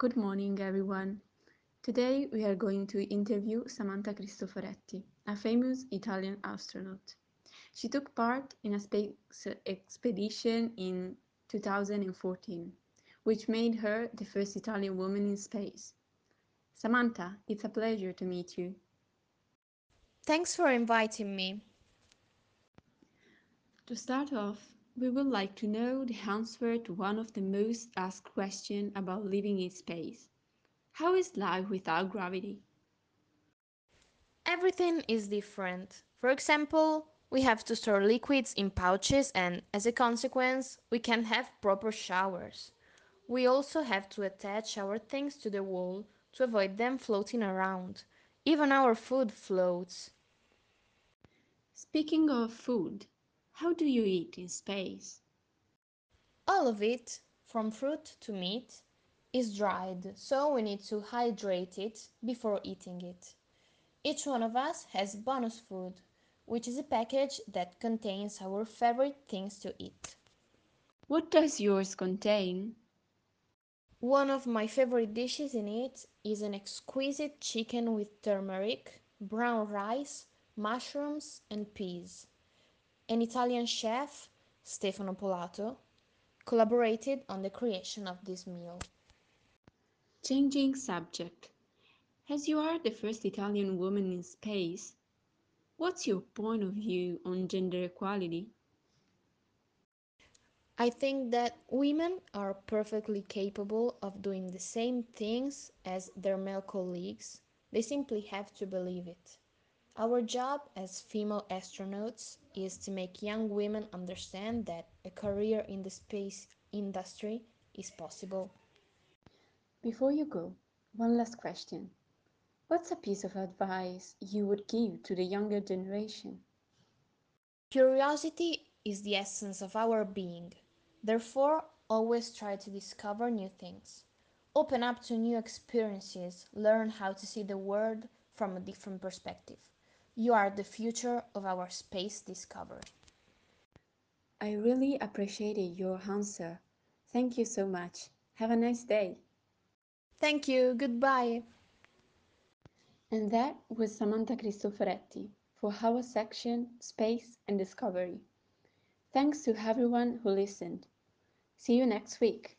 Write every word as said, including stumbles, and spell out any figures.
Good morning, everyone. Today we are going to interview Samantha Cristoforetti, a famous Italian astronaut. She took part in a space expedition in two thousand fourteen, which made her the first Italian woman in space. Samantha, it's a pleasure to meet you. Thanks for inviting me. To start off, we would like to know the answer to one of the most asked questions about living in space. How is life without gravity? Everything is different. For example, we have to store liquids in pouches and, as a consequence, we can have proper showers. We also have to attach our things to the wall to avoid them floating around. Even our food floats. Speaking of food, how do you eat in space? All of it, from fruit to meat, is dried, so we need to hydrate it before eating it. Each one of us has bonus food, which is a package that contains our favorite things to eat. What does yours contain? One of my favorite dishes in it is an exquisite chicken with turmeric, brown rice, mushrooms and peas. An Italian chef, Stefano Polato, collaborated on the creation of this meal. Changing subject. As you are the first Italian woman in space, what's your point of view on gender equality? I think that women are perfectly capable of doing the same things as their male colleagues. They simply have to believe it. Our job as female astronauts is to make young women understand that a career in the space industry is possible. Before you go, one last question. What's a piece of advice you would give to the younger generation? Curiosity is the essence of our being. Therefore, always try to discover new things. Open up to new experiences, learn how to see the world from a different perspective. You are the future of our space discovery. I really appreciated your answer. Thank you so much. Have a nice day. Thank you. Goodbye. And that was Samantha Cristoforetti for our section Space and Discovery. Thanks to everyone who listened. See you next week.